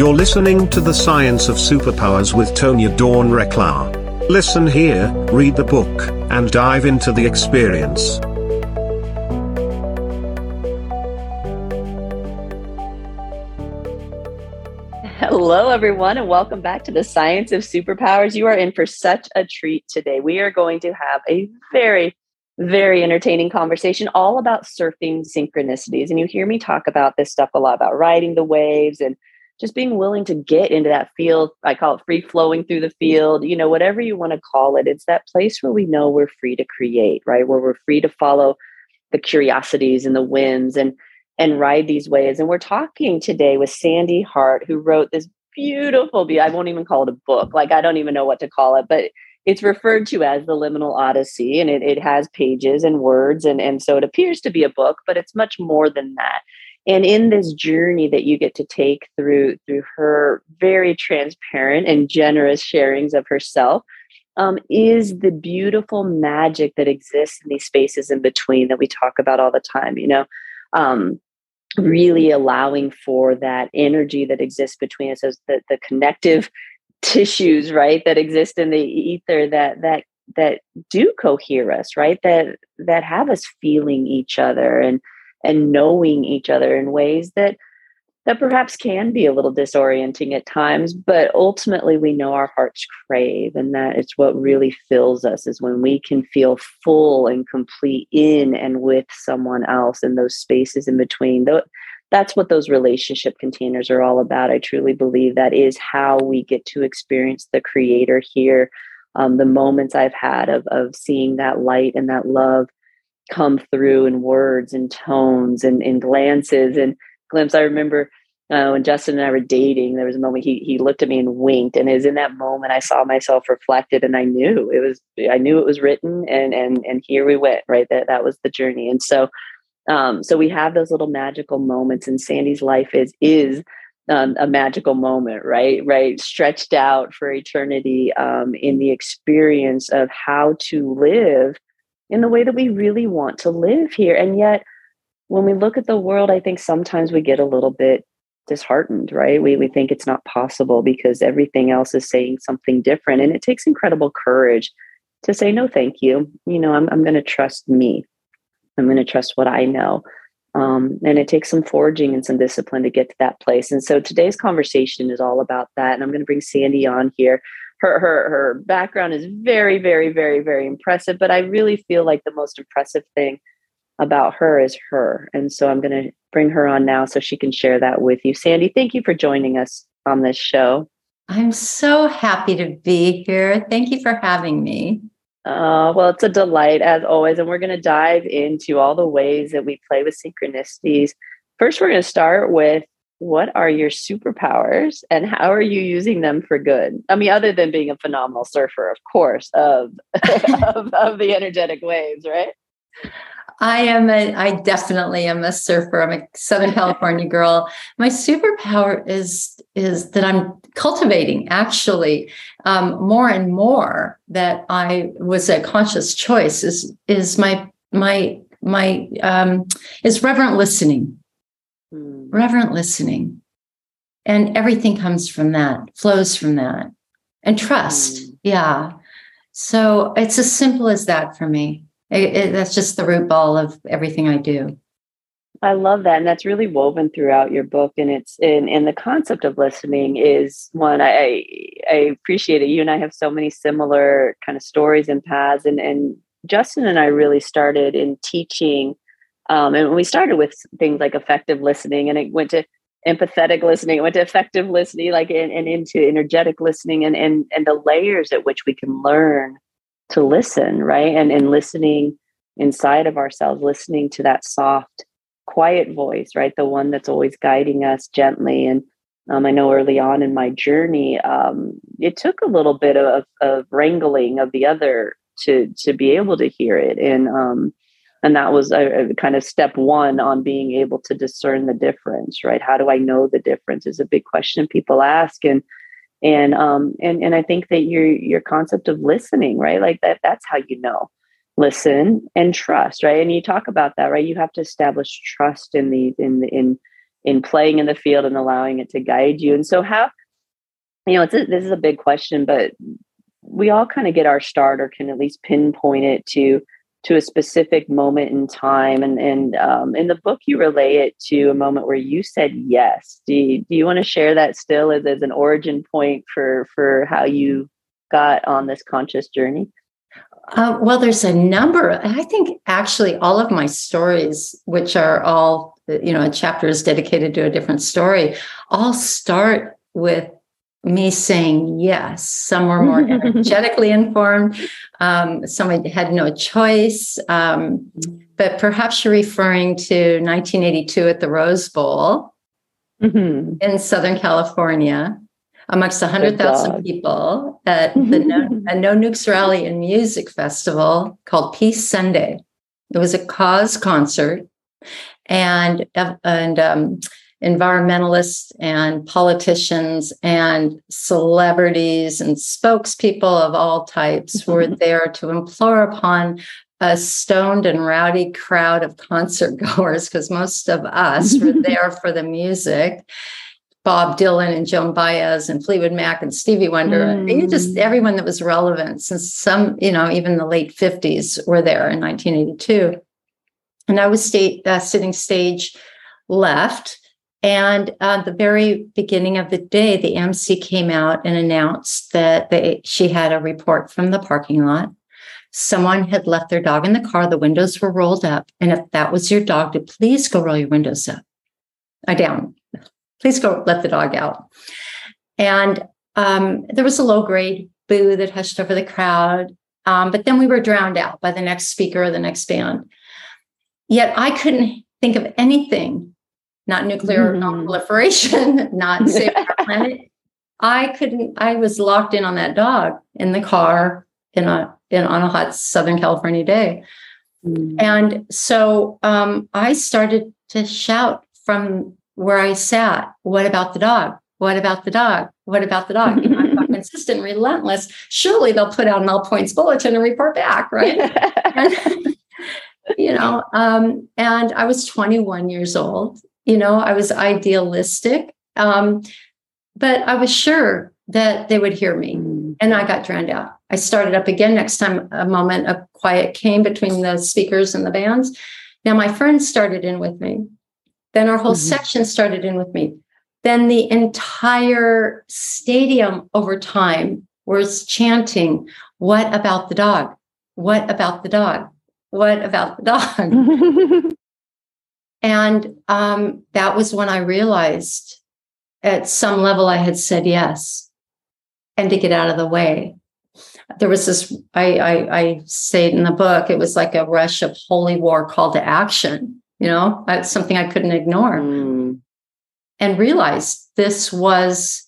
You're listening to The Science of Superpowers with Tonya Dawn Recla. Listen here, read the book, and dive into the experience. Hello, everyone, and welcome back to The Science of Superpowers. You are in for such a treat today. We are going to have a very, very entertaining conversation all about surfing synchronicities. And you hear me talk about this stuff a lot, about riding the waves and just being willing to get into that field. I call it free flowing through the field, you know, whatever you want to call it. It's that place where we know we're free to create, right? Where we're free to follow the curiosities and the winds and ride these waves. And we're talking today with Sande Hart, who wrote this beautiful, I won't even call it a book. Like, I don't even know what to call it, but it's referred to as the Liminal Odyssey, and it has pages and words. And so it appears to be a book, but it's much more than that. And in this journey that you get to take through her very transparent and generous sharings of herself, is the beautiful magic that exists in these spaces in between that we talk about all the time, you know, really allowing for that energy that exists between us as the connective tissues, right, that exist in the ether that do cohere us, right, that have us feeling each other and knowing each other in ways that perhaps can be a little disorienting at times, but ultimately we know our hearts crave, and that it's what really fills us is when we can feel full and complete in and with someone else in those spaces in between. That's what those relationship containers are all about. I truly believe that is how we get to experience the Creator here. The moments I've had of seeing that light and that love come through in words and tones and in glances and glimpses. I remember when Justin and I were dating, there was a moment he looked at me and winked, and it was in that moment I saw myself reflected, and I knew it was written, and here we went, right? That was the journey. And so we have those little magical moments, and Sande's life is a magical moment, right? Stretched out for eternity, in the experience of how to live in the way that we really want to live here. And yet when we look at the world, I think sometimes we get a little bit disheartened, right? We think it's not possible because everything else is saying something different. And it takes incredible courage to say, no, thank you. You know, I'm going to trust me. I'm going to trust what I know. And it takes some forging and some discipline to get to that place. And so today's conversation is all about that. And I'm going to bring Sande on here. Her background is very, very, very, very impressive, but I really feel like the most impressive thing about her is her. And so I'm going to bring her on now so she can share that with you. Sande, thank you for joining us on this show. I'm so happy to be here. Thank you for having me. Well, it's a delight as always. And we're going to dive into all the ways that we play with synchronicities. First, we're going to start with, what are your superpowers and how are you using them for good? I mean, other than being a phenomenal surfer, of course, of the energetic waves, right? I definitely am a surfer. I'm a Southern California girl. My superpower is that I'm cultivating actually more and more that I was a conscious choice is my is reverent listening. Reverent listening. And everything comes from that, flows from that. And trust. Yeah. So it's as simple as that for me. That's just the root ball of everything I do. I love that. And that's really woven throughout your book. And it's in the concept of listening is one, I appreciate it. You and I have so many similar kind of stories and paths. And Justin and I really started in teaching. And we started with things like effective listening, and it went to empathetic listening, it went to effective listening, like and into energetic listening and the layers at which we can learn to listen, right? And listening inside of ourselves, listening to that soft, quiet voice, right? The one that's always guiding us gently. And I know early on in my journey, it took a little bit of wrangling of the other to be able to hear it. And that was a kind of step one on being able to discern the difference, right? How do I know the difference is a big question people ask. And I think that your concept of listening, right? Like that's how you know, listen and trust, right? And you talk about that, right? You have to establish trust in the, in the, in, in playing in the field and allowing it to guide you. And so how, you know, this is a big question, but we all kind of get our start or can at least pinpoint it to a specific moment in time. And in the book, you relay it to a moment where you said yes. Do you want to share that still as an origin point for how you got on this conscious journey? Well, there's a number. I think actually all of my stories, which are all, you know, a chapter is dedicated to a different story, all start with me saying yes. Some were more energetically informed. Some had no choice. But perhaps you're referring to 1982 at the Rose Bowl in Southern California. Amongst 100,000 people at the No Nukes Rally and Music Festival called Peace Sunday. It was a cause concert, and environmentalists and politicians and celebrities and spokespeople of all types were there to implore upon a stoned and rowdy crowd of concert goers, because most of us were there for the music. Bob Dylan and Joan Baez and Fleetwood Mac and Stevie Wonder, and just everyone that was relevant since some, you know, even the late 50s were there in 1982. And I was sitting stage left. And the very beginning of the day, the MC came out and announced that she had a report from the parking lot. Someone had left their dog in the car. The windows were rolled up. And if that was your dog, to please go roll your windows up or down. Please go let the dog out. And there was a low-grade boo that hushed over the crowd. But then we were drowned out by the next speaker or the next band. Yet I couldn't think of anything, not nuclear non-proliferation, not saving our planet. I was locked in on that dog in the car on a hot Southern California day. And so I started to shout from where I sat, what about the dog? What about the dog? What about the dog? You know, I'm consistent, relentless. Surely they'll put out an all points bulletin and report back, right? And, you know, and I was 21 years old. You know, I was idealistic, but I was sure that they would hear me. And I got drowned out. I started up again next time a moment of quiet came between the speakers and the bands. Now my friends started in with me. Then our whole section started in with me. Then the entire stadium over time was chanting, what about the dog? What about the dog? What about the dog? And that was when I realized at some level I had said yes and to get out of the way. There was this, I say it in the book, it was like a rush of holy war call to action. You know, that's something I couldn't ignore and realized this was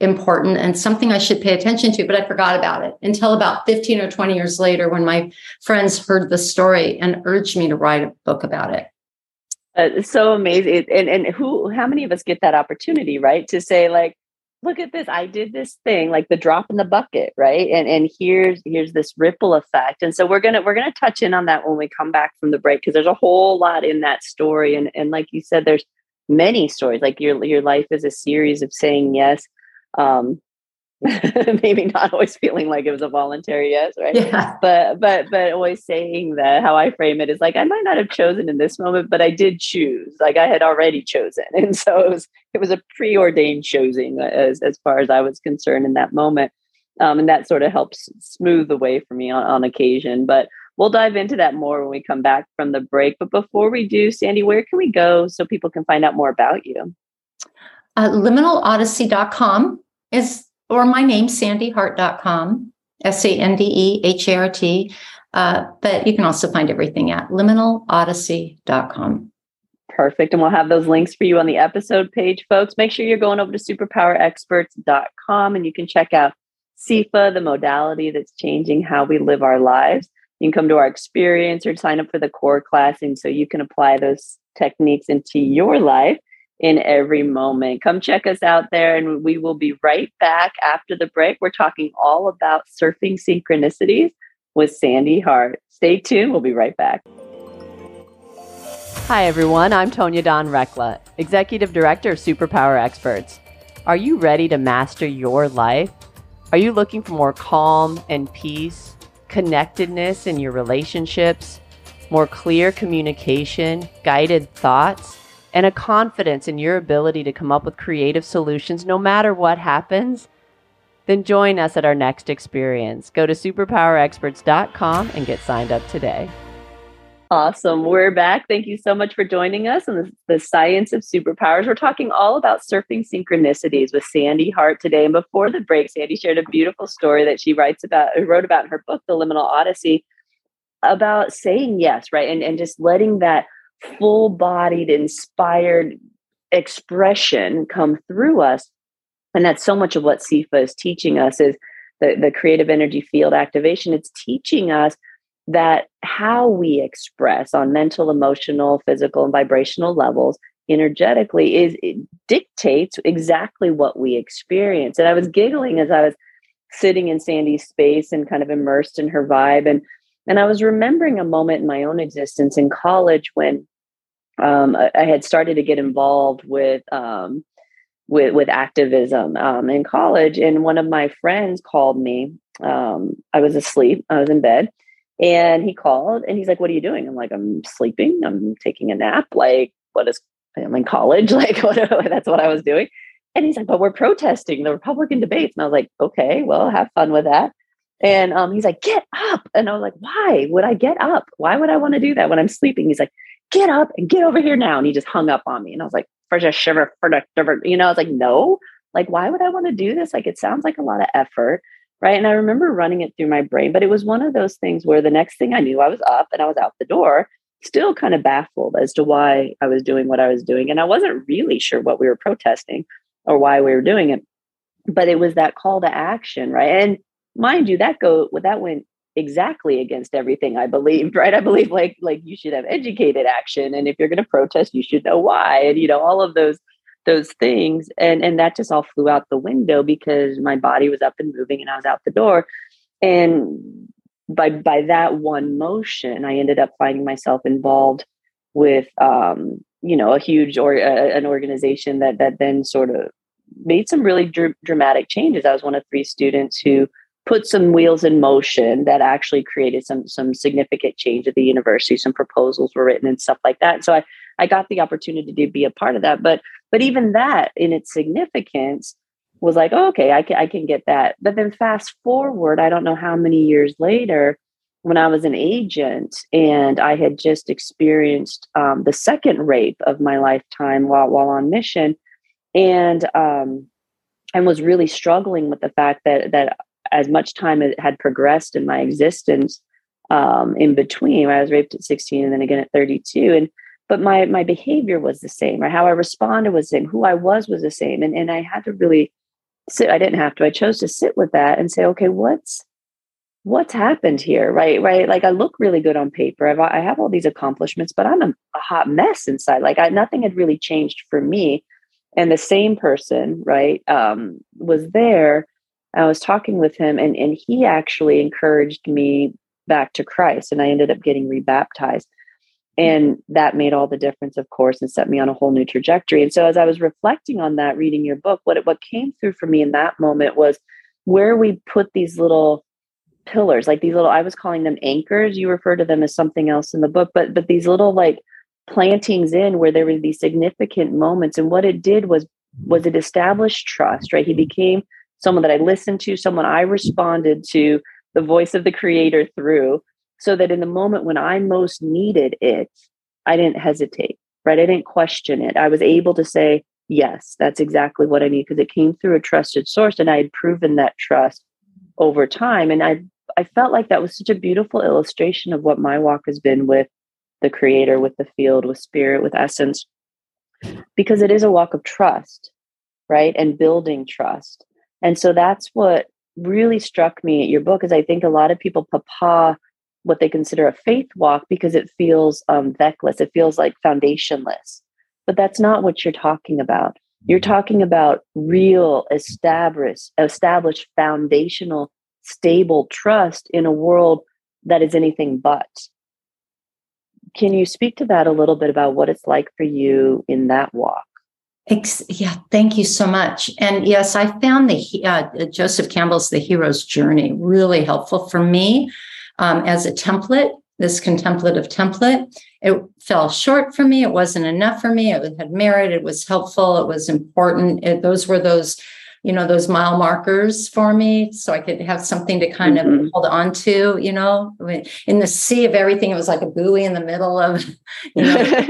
important and something I should pay attention to. But I forgot about it until about 15 or 20 years later when my friends heard the story and urged me to write a book about it. So amazing. And how many of us get that opportunity, right? To say like, look at this, I did this thing, like the drop in the bucket, right? And here's this ripple effect. And so we're gonna touch in on that when we come back from the break, because there's a whole lot in that story. And like you said, there's many stories. Like your life is a series of saying yes. Maybe not always feeling like it was a voluntary yes, right? Yeah. But always saying that, how I frame it is like, I might not have chosen in this moment, but I did choose. Like I had already chosen. And so it was a preordained choosing as far as I was concerned in that moment. And that sort of helps smooth the way for me on occasion. But we'll dive into that more when we come back from the break. But before we do, Sandy, where can we go so people can find out more about you? Liminalodyssey.com is... Or my name, SandeHart.com, SandeHart. But you can also find everything at liminalodyssey.com. Perfect. And we'll have those links for you on the episode page, folks. Make sure you're going over to SuperPowerExperts.com and you can check out SIFA, the modality that's changing how we live our lives. You can come to our experience or sign up for the core class. And so you can apply those techniques into your life. In every moment. Come check us out there and we will be right back after the break. We're talking all about surfing synchronicities with Sande Hart. Stay tuned. We'll be right back. Hi everyone, I'm Tonya Dawn Recla, Executive Director of Superpower Experts. Are you ready to master your life? Are you looking for more calm and peace, connectedness in your relationships, more clear communication, guided thoughts, and a confidence in your ability to come up with creative solutions no matter what happens? Then join us at our next experience. Go to SuperPowerExperts.com and get signed up today. Awesome. We're back. Thank you so much for joining us on the Science of Superpowers. We're talking all about surfing synchronicities with Sande Hart today. And before the break, Sande shared a beautiful story that she wrote about in her book, The Liminal Odyssey, about saying yes, right? And just letting that full-bodied, inspired expression come through us. And that's so much of what SIFA is teaching us, is the creative energy field activation. It's teaching us that how we express on mental, emotional, physical, and vibrational levels energetically dictates exactly what we experience. And I was giggling as I was sitting in Sande's space and kind of immersed in her vibe. And I was remembering a moment in my own existence in college when I had started to get involved with activism in college. And one of my friends called me. I was asleep. I was in bed. And he called and he's like, "What are you doing?" I'm like, "I'm sleeping. I'm taking a nap. Like, I'm in college. Like, that's what I was doing." And he's like, "But we're protesting the Republican debates." And I was like, "Okay, well, have fun with that." And he's like, "Get up." And I was like, "Why would I get up? Why would I want to do that when I'm sleeping?" He's like, "Get up and get over here now." And he just hung up on me. And I was like, "First a shiver, I was like, no, like, why would I want to do this? Like, it sounds like a lot of effort." Right. And I remember running it through my brain, but it was one of those things where the next thing I knew, I was up and I was out the door, still kind of baffled as to why I was doing what I was doing. And I wasn't really sure what we were protesting or why we were doing it, but it was that call to action. Right. And mind you, that went exactly against everything I believed. Right. I believe like you should have educated action. And if you're going to protest, you should know why. And, all of those things. And that just all flew out the window because my body was up and moving and I was out the door. And by that one motion, I ended up finding myself involved with, a huge an organization that then sort of made some really dramatic changes. I was one of 3 students who put some wheels in motion that actually created some significant change at the university. Some proposals were written and stuff like that. So I got the opportunity to be a part of that, but even that in its significance was like, oh, okay, I can get that. But then fast forward, I don't know how many years later, when I was an agent and I had just experienced the second rape of my lifetime while on mission, and was really struggling with the fact that as much time as had progressed in my existence in between, I was raped at 16 and then again at 32, but my behavior was the same, or how I responded was the same, who I was the same. And I had to really sit. I didn't have to, I chose to sit with that and say, okay, what's happened here? Right. Like, I look really good on paper. I have all these accomplishments, but I'm a hot mess inside. Like, nothing had really changed for me. And the same person, right, was there. I was talking with him and he actually encouraged me back to Christ. And I ended up getting rebaptized. And that made all the difference, of course, and set me on a whole new trajectory. And so as I was reflecting on that, reading your book, what came through for me in that moment was where we put these little pillars, like these little, I was calling them anchors. You refer to them as something else in the book, but these little like plantings in where there were these significant moments. And what it did was it established trust, right? He became someone that I listened to, someone I responded to, the voice of the creator through, so that in the moment when I most needed it, I didn't hesitate, right? I didn't question it. I was able to say, yes, that's exactly what I need, because it came through a trusted source and I had proven that trust over time. And I felt like that was such a beautiful illustration of what my walk has been with the creator, with the field, with spirit, with essence, because it is a walk of trust, right? And building trust. And so that's what really struck me at your book, is I think a lot of people papa what they consider a faith walk because it feels feckless. It feels like foundationless, but that's not what you're talking about. You're talking about real established foundational, stable trust in a world that is anything but. Can you speak to that a little bit about what it's like for you in that walk? Yeah, thank you so much. And yes, I found the Joseph Campbell's The Hero's Journey really helpful for me as a template, this contemplative template. It fell short for me. It wasn't enough for me. It had merit. It was helpful. It was important. Those were those, you know, those mile markers for me, so I could have something to kind of hold on to, you know, in the sea of everything. It was like a buoy in the middle of, you know,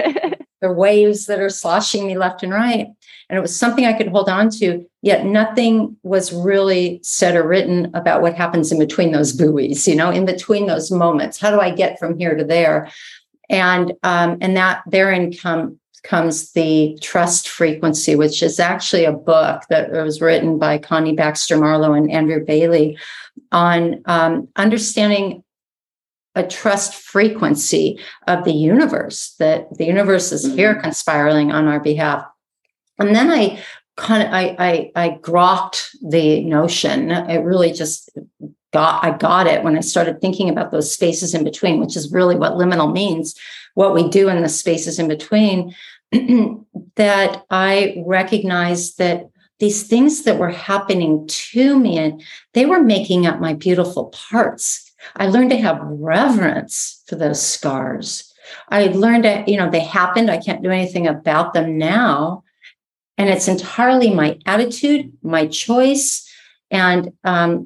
the waves that are sloshing me left and right. And it was something I could hold on to, yet nothing was really said or written about what happens in between those buoys, you know, in between those moments. How do I get from here to there? And that therein comes the Trust Frequency, which is actually a book that was written by Connie Baxter Marlowe and Andrew Bailey on understanding a trust frequency of the universe, that the universe is here conspiring on our behalf. And then I kind of I grokked the notion. It really just got it when I started thinking about those spaces in between, which is really what liminal means, what we do in the spaces in between, that I recognized that these things that were happening to me, and they were making up my beautiful parts. I learned to have reverence for those scars. I learned that, you know, they happened. I can't do anything about them now. And it's entirely my attitude, my choice, and my,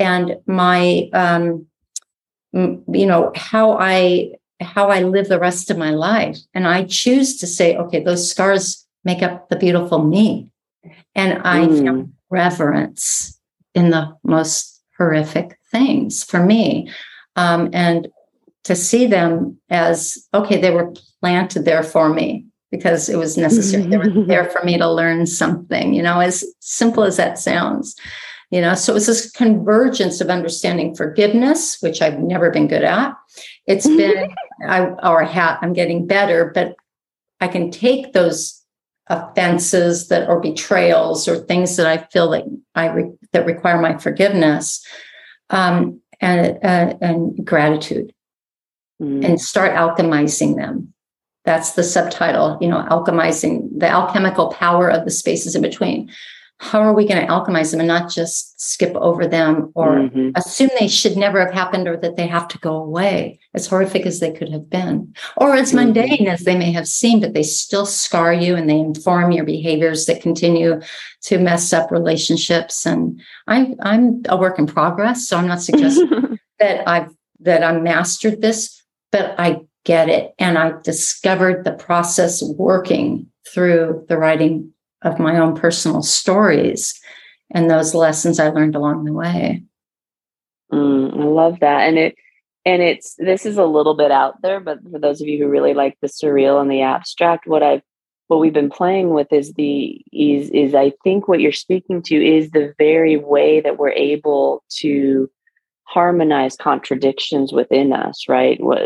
you know, how I live the rest of my life. And I choose to say, okay, those scars make up the beautiful me. And I feel reverence in the most horrific things for me, and to see them as, okay, they were planted there for me because it was necessary. They were there for me to learn something, you know, as simple as that sounds, you know. So it's this convergence of understanding forgiveness, which I've never been good at. It's been, I'm getting better, but I can take those offenses that or betrayals or things that I feel like that require my forgiveness and gratitude, and start alchemizing them. That's the subtitle, you know, alchemizing the alchemical power of the spaces in between. How are we going to alchemize them and not just skip over them or assume they should never have happened or that they have to go away, as horrific as they could have been, or as mundane as they may have seemed, but they still scar you and they inform your behaviors that continue to mess up relationships. And I'm a work in progress, so I'm not suggesting that I've mastered this, but I get it. And I discovered the process working through the writing of my own personal stories and those lessons I learned along the way. I love that. And it's this is a little bit out there, but for those of you who really like the surreal and the abstract, what we've been playing with is I think what you're speaking to is the very way that we're able to harmonize contradictions within us, right? What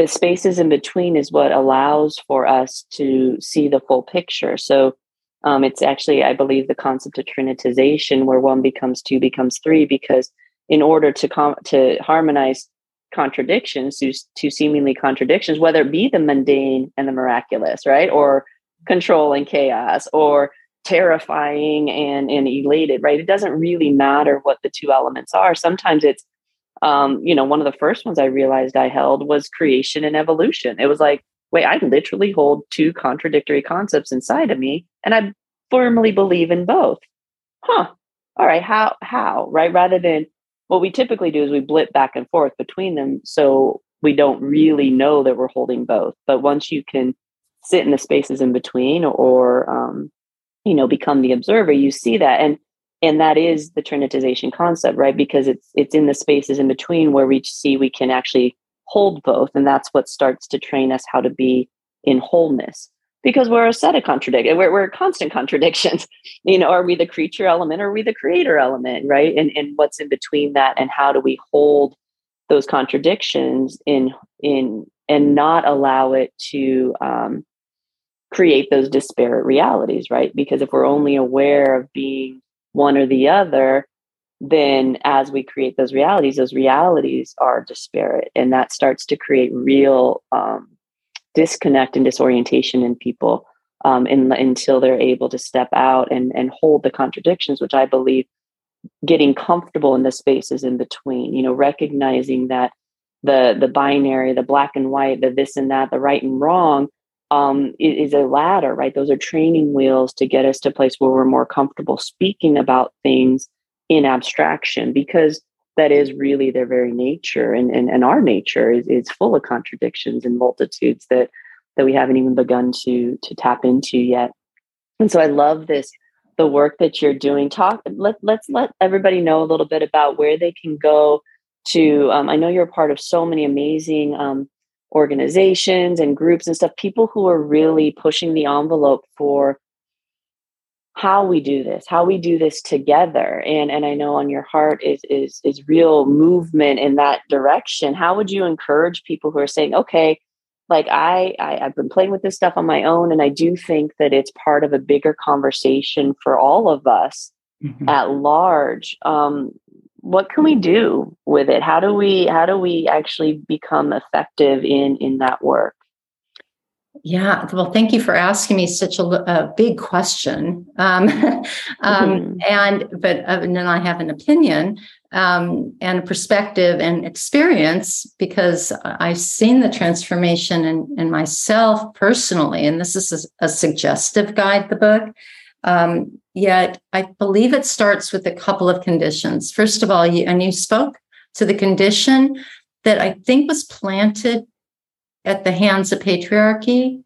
the spaces in between is what allows for us to see the full picture. So it's actually, I believe, the concept of trinitization, where one becomes two becomes three, because in order to harmonize contradictions, to seemingly contradictions, whether it be the mundane and the miraculous, right? Or control and chaos, or terrifying and elated, right? It doesn't really matter what the two elements are. Sometimes it's, you know, one of the first ones I realized I held was creation and evolution. It was like, wait, I literally hold two contradictory concepts inside of me, and I firmly believe in both. Huh. All right. How, right? Rather than what we typically do is we blip back and forth between them. So we don't really know that we're holding both. But once you can sit in the spaces in between or, you know, become the observer, you see that. And that is the trinitization concept, right? Because it's in the spaces in between where we see we can actually hold both. And that's what starts to train us how to be in wholeness, because we're a set of contradictions. We're constant contradictions. You know, are we the creature element or are we the creator element, right? And what's in between that, and how do we hold those contradictions in and not allow it to create those disparate realities, right? Because if we're only aware of being one or the other, then as we create those realities are disparate. And that starts to create real disconnect and disorientation in people until they're able to step out and hold the contradictions, which I believe getting comfortable in the spaces in between, you know, recognizing that the binary, the black and white, the this and that, the right and wrong is a ladder, right? Those are training wheels to get us to a place where we're more comfortable speaking about things in abstraction, because that is really their very nature. And our nature is full of contradictions and multitudes that we haven't even begun to tap into yet. And so I love the work that you're doing. Let's let everybody know a little bit about where they can go to. I know you're a part of so many amazing organizations and groups and stuff, people who are really pushing the envelope for how we do this together. And I know on your heart is real movement in that direction. How would you encourage people who are saying, okay, like I've been playing with this stuff on my own, and I do think that it's part of a bigger conversation for all of us at large. What can we do with it? How do we actually become effective in that work? Yeah, well, thank you for asking me such a big question. And then I have an opinion and a perspective and experience, because I've seen the transformation in myself personally. And this is a suggestive guide, the book. Yet I believe it starts with a couple of conditions. First of all, you spoke to the condition that I think was planted at the hands of patriarchy,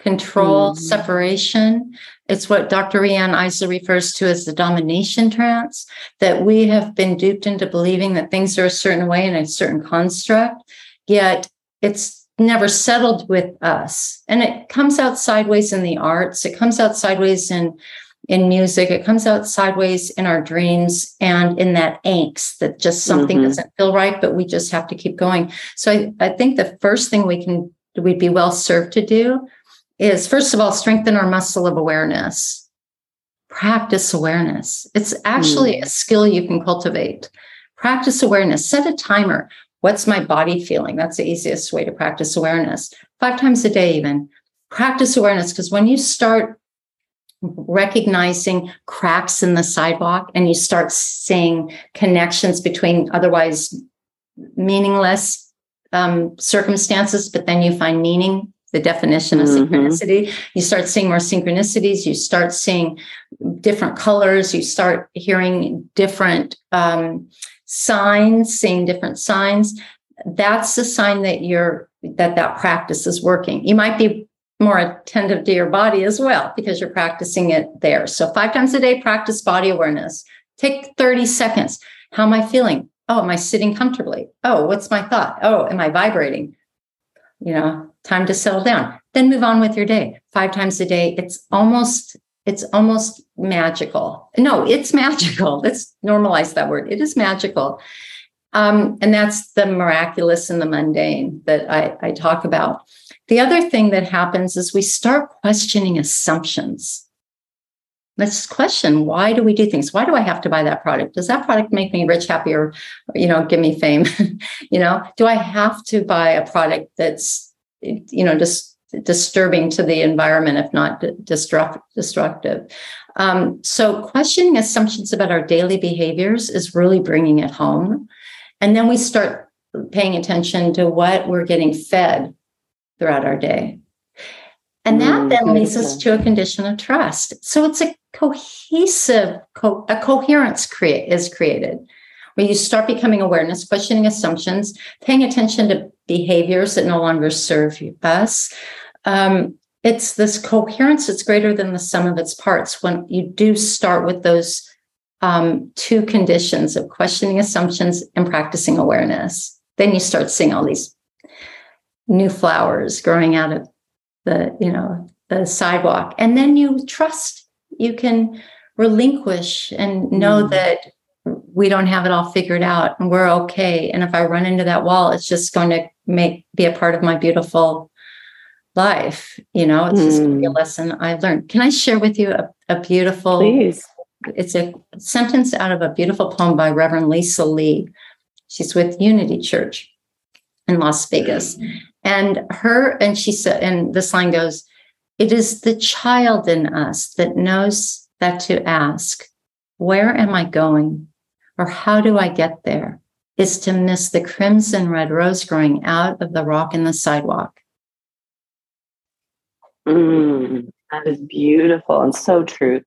control, separation. It's what Dr. Riane Eisler refers to as the domination trance, that we have been duped into believing that things are a certain way and a certain construct, yet it's never settled with us. And it comes out sideways in the arts. It comes out sideways in music. It comes out sideways in our dreams and in that angst that just something doesn't feel right, but we just have to keep going. So I think the first thing we'd be well served to do is, first of all, strengthen our muscle of awareness. Practice awareness. It's actually a skill you can cultivate. Practice awareness. Set a timer. What's my body feeling? That's the easiest way to practice awareness. 5 times a day even. Practice awareness, because when you start recognizing cracks in the sidewalk and you start seeing connections between otherwise meaningless circumstances, but then you find meaning, the definition of synchronicity, you start seeing more synchronicities, you start seeing different colors, you start hearing different signs, seeing different signs. That's a sign that that practice is working. You might be more attentive to your body as well, because you're practicing it there. So 5 times a day, practice body awareness. Take 30 seconds. How am I feeling? Oh, am I sitting comfortably? Oh, what's my thought? Oh, am I vibrating? You know, time to settle down. Then move on with your day. 5 times a day. It's almost magical. No, it's magical. Let's normalize that word. It is magical. And that's the miraculous and the mundane that I talk about. The other thing that happens is we start questioning assumptions. Let's question, why do we do things? Why do I have to buy that product? Does that product make me rich, happy, or, you know, give me fame? You know, do I have to buy a product that's, you know, just disturbing to the environment, if not destructive? So questioning assumptions about our daily behaviors is really bringing it home. And then we start paying attention to what we're getting fed throughout our day. And that then leads us to a condition of trust. So it's a coherence is created, where you start becoming awareness, questioning assumptions, paying attention to behaviors that no longer serve us. It's this coherence that's greater than the sum of its parts when you do start with those 2 conditions of questioning assumptions and practicing awareness. Then you start seeing all these new flowers growing out of the sidewalk. And then you trust, you can relinquish and know that we don't have it all figured out and we're okay. And if I run into that wall, it's just going to be a part of my beautiful life. You know, it's just going to be a lesson I learned. Can I share with you a beautiful Please. It's a sentence out of a beautiful poem by Reverend Lisa Lee. She's with Unity Church in Las Vegas. And she said, and this line goes, "It is the child in us that knows that to ask, where am I going? Or how do I get there? Is to miss the crimson red rose growing out of the rock in the sidewalk." That is beautiful and so true.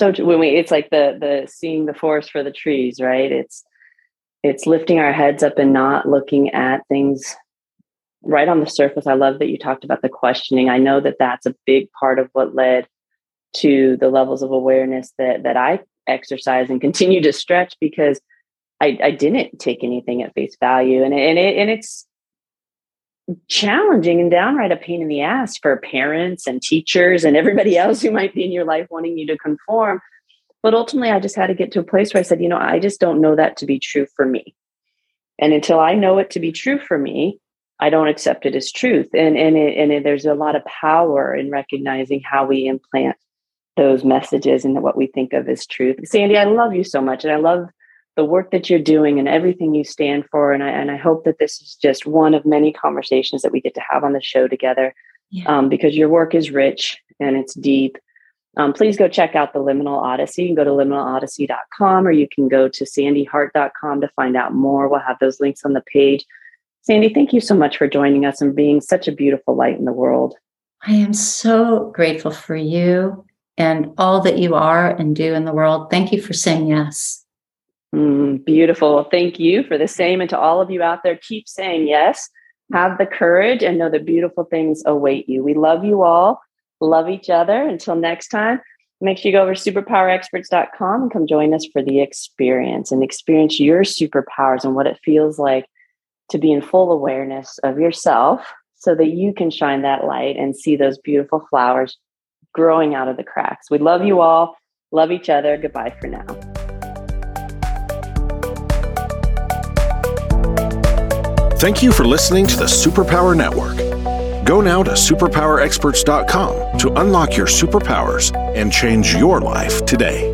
It's like the seeing the forest for the trees, right? It's lifting our heads up and not looking at things right on the surface. I love that you talked about the questioning. I know that that's a big part of what led to the levels of awareness that I exercise and continue to stretch, because I didn't take anything at face value, and it's challenging and downright a pain in the ass for parents and teachers and everybody else who might be in your life wanting you to conform. But ultimately, I just had to get to a place where I said, I just don't know that to be true for me. And until I know it to be true for me, I don't accept it as truth. And there's a lot of power in recognizing how we implant those messages and what we think of as truth. Sande, I love you so much. And I love the work that you're doing and everything you stand for. And I hope that this is just one of many conversations that we get to have on the show together, because your work is rich and it's deep. Please go check out the Liminal Odyssey. You can go to liminalodyssey.com, or you can go to SandeHart.com to find out more. We'll have those links on the page. Sande, thank you so much for joining us and being such a beautiful light in the world. I am so grateful for you and all that you are and do in the world. Thank you for saying yes. Beautiful. Thank you for the same. And to all of you out there, keep saying yes, have the courage, and know that beautiful things await you. We love you all. Love each other. Until next time, make sure you go over to SuperPowerExperts.com and come join us for the experience and experience your superpowers and what it feels like to be in full awareness of yourself, so that you can shine that light and see those beautiful flowers growing out of the cracks. We love you all. Love each other. Goodbye for now. Thank you for listening to the Superpower Network. Go now to SuperPowerExperts.com to unlock your superpowers and change your life today.